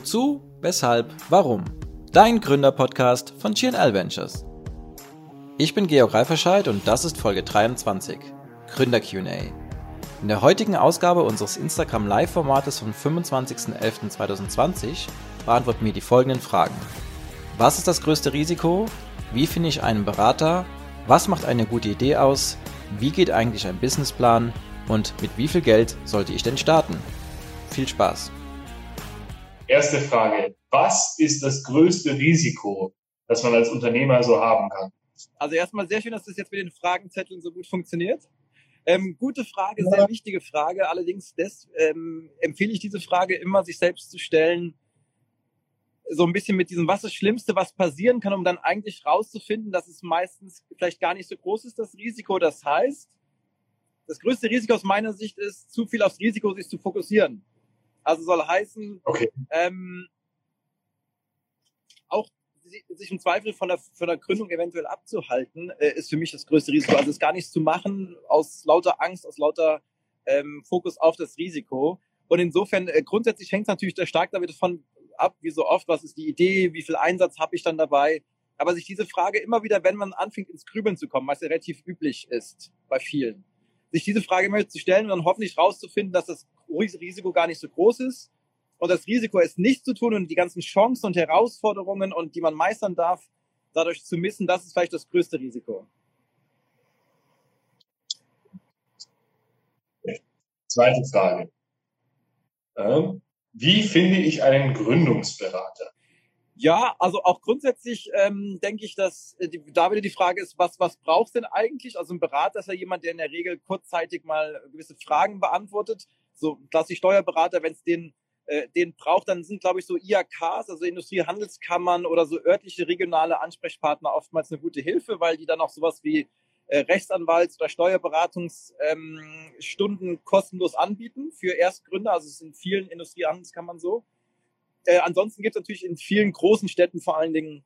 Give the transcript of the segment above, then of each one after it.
Wozu, weshalb, warum? Dein Gründer-Podcast von G&L Ventures. Ich bin Georg Reiferscheid und das ist Folge 23, Gründer Q&A. In der heutigen Ausgabe unseres Instagram-Live-Formates vom 25.11.2020 beantworten wir die folgenden Fragen. Was ist das größte Risiko? Wie finde ich einen Berater? Was macht eine gute Idee aus? Wie geht eigentlich ein Businessplan? Und mit wie viel Geld sollte ich denn starten? Viel Spaß! Erste Frage. Was ist das größte Risiko, das man als Unternehmer so haben kann? Also erstmal sehr schön, dass das jetzt mit den Fragenzetteln so gut funktioniert. Gute Frage, sehr wichtige Frage. Allerdings empfehle ich diese Frage immer, sich selbst zu stellen, so ein bisschen mit diesem, was ist das Schlimmste, was passieren kann, um dann eigentlich rauszufinden, dass es meistens vielleicht gar nicht so groß ist, das Risiko. Das heißt, das größte Risiko aus meiner Sicht ist, zu viel aufs Risiko sich zu fokussieren. Also soll heißen, auch sich im Zweifel von der Gründung eventuell abzuhalten, ist für mich das größte Risiko. Also es gar nichts zu machen aus lauter Angst, aus lauter Fokus auf das Risiko. Und insofern, grundsätzlich hängt es natürlich stark davon ab, wie so oft, was ist die Idee, wie viel Einsatz habe ich dann dabei. Aber sich diese Frage immer wieder, wenn man anfängt ins Grübeln zu kommen, was ja relativ üblich ist bei vielen, sich diese Frage immer zu stellen und dann hoffentlich rauszufinden, dass das Risiko gar nicht so groß ist. Und das Risiko, es nicht zu tun und die ganzen Chancen und Herausforderungen, und die man meistern darf, dadurch zu missen, das ist vielleicht das größte Risiko. Zweite Frage. Wie finde ich einen Gründungsberater? Ja, also auch grundsätzlich denke ich, dass da wieder die Frage ist, was brauchst du denn eigentlich? Also ein Berater ist ja jemand, der in der Regel kurzzeitig mal gewisse Fragen beantwortet. So klassisch Steuerberater, wenn es den braucht, dann sind, glaube ich, so IHKs, also Industriehandelskammern oder so örtliche, regionale Ansprechpartner oftmals eine gute Hilfe, weil die dann auch sowas wie Rechtsanwalts- oder Steuerberatungsstunden kostenlos anbieten für Erstgründer. Also es ist in vielen Industriehandelskammern so. Ansonsten gibt es natürlich in vielen großen Städten vor allen Dingen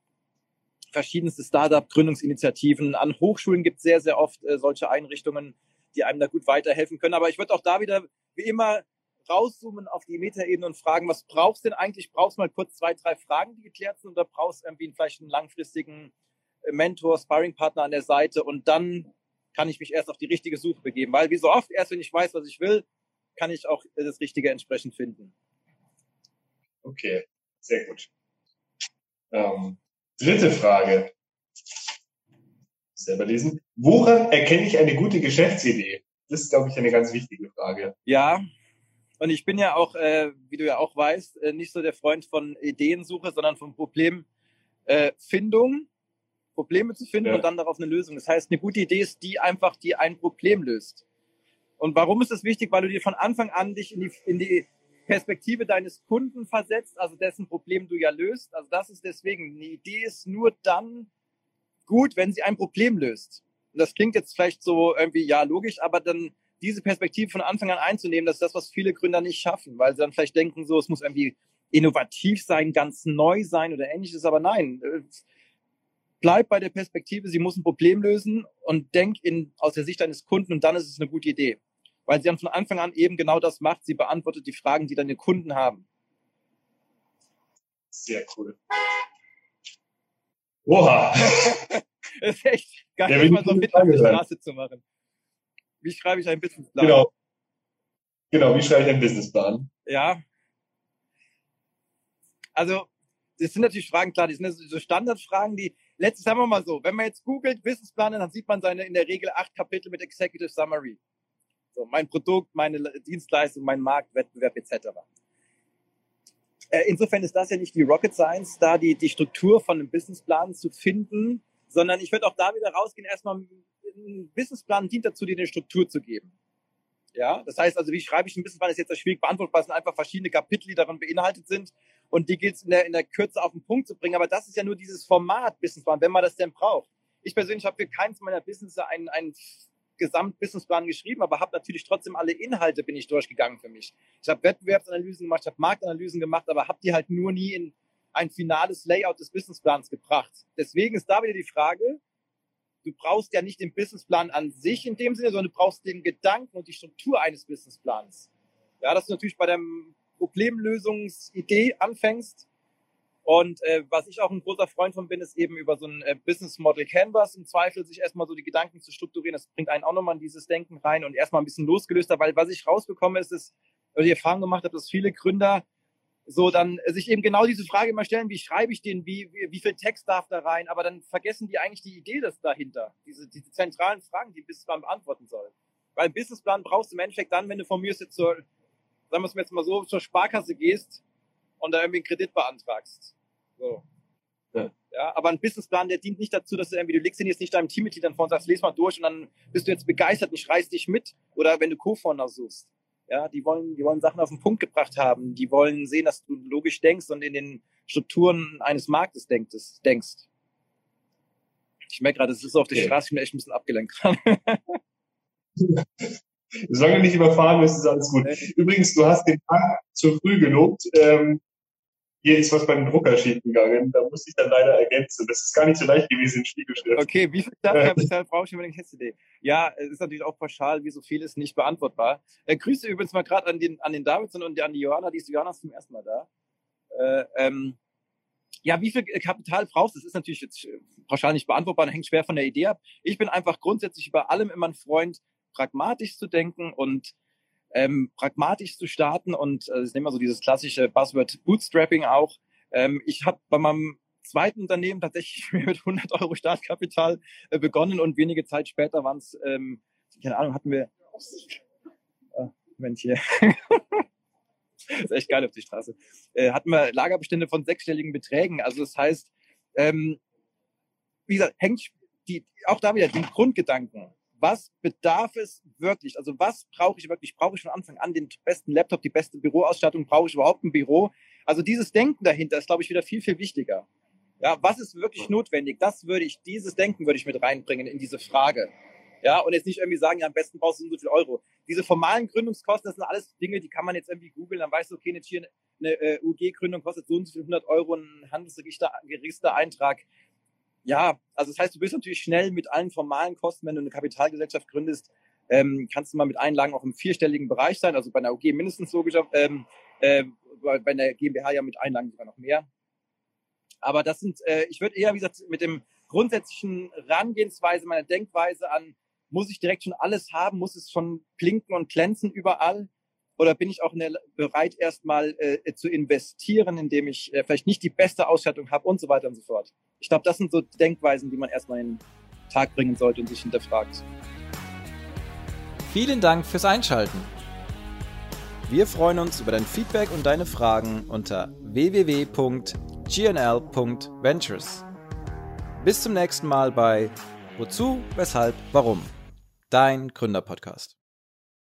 verschiedenste Startup-Gründungsinitiativen. An Hochschulen gibt es sehr, sehr oft solche Einrichtungen, die einem da gut weiterhelfen können. Aber ich würde auch da wieder, wie immer, rauszoomen auf die Metaebene und fragen, was brauchst du denn eigentlich? Brauchst du mal kurz 2, 3 Fragen, die geklärt sind, oder brauchst du irgendwie vielleicht einen langfristigen Mentor, Sparringpartner an der Seite, und dann kann ich mich erst auf die richtige Suche begeben, weil wie so oft, erst wenn ich weiß, was ich will, kann ich auch das Richtige entsprechend finden. Okay, sehr gut. Dritte Frage. Selber lesen. Woran erkenne ich eine gute Geschäftsidee? Das ist, glaube ich, eine ganz wichtige Frage. Ja. Und ich bin ja auch, wie du ja auch weißt, nicht so der Freund von Ideensuche, sondern von Problemfindung, Probleme zu finden und dann darauf eine Lösung. Das heißt, eine gute Idee ist die ein Problem löst. Und warum ist das wichtig? Weil du dir von Anfang an dich in die Perspektive deines Kunden versetzt, also dessen Problem du ja löst. Also das ist deswegen, eine Idee ist nur dann gut, wenn sie ein Problem löst. Und das klingt jetzt vielleicht so irgendwie, ja, logisch, aber dann diese Perspektive von Anfang an einzunehmen, das ist das, was viele Gründer nicht schaffen, weil sie dann vielleicht denken, so, es muss irgendwie innovativ sein, ganz neu sein oder ähnliches, aber nein, bleib bei der Perspektive, sie muss ein Problem lösen, und denk aus der Sicht eines Kunden, und dann ist es eine gute Idee, weil sie dann von Anfang an eben genau das macht, sie beantwortet die Fragen, die deine Kunden haben. Sehr cool. Oha! Das ist echt gar nicht mal so mit auf die Straße zu machen. Wie schreibe ich einen Businessplan? Genau, wie schreibe ich einen Businessplan? Ja. Also, das sind natürlich Fragen, klar, die sind so Standardfragen, die, letztens sagen wir mal so, wenn man jetzt googelt Businessplan, dann sieht man in der Regel 8 Kapitel mit Executive Summary. So, mein Produkt, meine Dienstleistung, mein Markt, Wettbewerb etc. Insofern ist das ja nicht die Rocket Science, da die Struktur von einem Businessplan zu finden, sondern ich würde auch da wieder rausgehen, erstmal ein Businessplan dient dazu, dir eine Struktur zu geben. Ja, das heißt also, wie schreibe ich einen Businessplan, ist jetzt das schwierig beantwortbar, es sind einfach verschiedene Kapitel, die darin beinhaltet sind, und die gilt es in der Kürze auf den Punkt zu bringen. Aber das ist ja nur dieses Format Businessplan, wenn man das denn braucht. Ich persönlich habe für keins meiner Businesses einen Gesamt-Businessplan geschrieben, aber habe natürlich trotzdem alle Inhalte bin ich durchgegangen für mich. Ich habe Wettbewerbsanalysen gemacht, ich habe Marktanalysen gemacht, aber habe die halt nur nie in ein finales Layout des Businessplans gebracht. Deswegen ist da wieder die Frage, du brauchst ja nicht den Businessplan an sich in dem Sinne, sondern du brauchst den Gedanken und die Struktur eines Businessplans. Ja, das ist natürlich bei deinem Problemlösungsidee anfängst. Und was ich auch ein großer Freund von bin, ist eben über so ein Business Model Canvas im Zweifel sich erstmal so die Gedanken zu strukturieren. Das bringt einen auch nochmal in dieses Denken rein und erstmal ein bisschen losgelöster, weil was ich rausbekomme, ist, weil ich Erfahrung gemacht habe, dass viele Gründer so dann sich eben genau diese Frage immer stellen, wie schreibe ich den, wie viel Text darf da rein, aber dann vergessen die eigentlich die Idee das dahinter, diese zentralen Fragen, die ein Businessplan beantworten soll. Weil einen Businessplan brauchst du im Endeffekt dann, wenn du von mir zur, sagen wir es jetzt mal so, zur Sparkasse gehst und da irgendwie einen Kredit beantragst. So. Ja, aber ein Businessplan, der dient nicht dazu, dass du irgendwie, du legst den jetzt nicht deinem Teammitgliedern vor und sagst, lese mal durch und dann bist du jetzt begeistert und ich reiß dich mit, oder wenn du Co-Founder suchst. Ja, die wollen Sachen auf den Punkt gebracht haben. Die wollen sehen, dass du logisch denkst und in den Strukturen eines Marktes denkst. Ich merke gerade, es ist auf der Straße, ich bin echt ein bisschen abgelenkt. Solange du nicht überfahren wirst, ist alles gut. Übrigens, du hast den Tag zu früh gelobt. Hier ist was beim Drucker schief gegangen. Da muss ich dann leider ergänzen. Das ist gar nicht so leicht gewesen, in Spiegelschrift. Okay, wie viel Kapital brauche ich über den Testidee? Ja, es ist natürlich auch pauschal, wie so viel ist nicht beantwortbar. Grüße übrigens mal gerade an den Davidson und an die Johanna. Die ist zum ersten Mal da. Ja, wie viel Kapital brauchst du? Das ist natürlich jetzt pauschal nicht beantwortbar, hängt schwer von der Idee ab. Ich bin einfach grundsätzlich über allem immer ein Freund, pragmatisch zu denken und pragmatisch zu starten und ich nehme mal so dieses klassische Buzzword Bootstrapping auch. Ich habe bei meinem zweiten Unternehmen tatsächlich mit 100 Euro Startkapital begonnen und wenige Zeit später waren es, keine Ahnung, hatten wir... Oh, Mensch, hier. Das ist echt geil auf die Straße. Hatten wir Lagerbestände von 6-stelligen Beträgen. Also das heißt, wie gesagt, hängt auch da wieder den Grundgedanken. Was bedarf es wirklich? Also was brauche ich wirklich? Brauche ich von Anfang an den besten Laptop, die beste Büroausstattung? Brauche ich überhaupt ein Büro? Also dieses Denken dahinter ist, glaube ich, wieder viel, viel wichtiger. Ja, was ist wirklich notwendig? Dieses Denken würde ich mit reinbringen in diese Frage. Ja, und jetzt nicht irgendwie sagen, ja, am besten brauchst du so viel Euro. Diese formalen Gründungskosten, das sind alles Dinge, die kann man jetzt irgendwie googeln, dann weißt du, okay, jetzt hier eine UG-Gründung kostet so und so viel 100 Euro, ein Handelsregistereintrag. Ja, also das heißt, du bist natürlich schnell mit allen formalen Kosten, wenn du eine Kapitalgesellschaft gründest, kannst du mal mit Einlagen auch im 4-stelligen Bereich sein, also bei einer UG mindestens logisch, bei einer GmbH ja mit Einlagen sogar noch mehr. Aber das sind, ich würde eher, wie gesagt, mit dem grundsätzlichen Herangehensweise, meiner Denkweise an, muss ich direkt schon alles haben, muss es schon blinken und glänzen überall? Oder bin ich auch bereit, erstmal zu investieren, indem ich vielleicht nicht die beste Ausstattung habe und so weiter und so fort? Ich glaube, das sind so Denkweisen, die man erstmal in den Tag bringen sollte und sich hinterfragt. Vielen Dank fürs Einschalten. Wir freuen uns über dein Feedback und deine Fragen unter www.gnl.ventures. Bis zum nächsten Mal bei Wozu, Weshalb, Warum? Dein Gründerpodcast.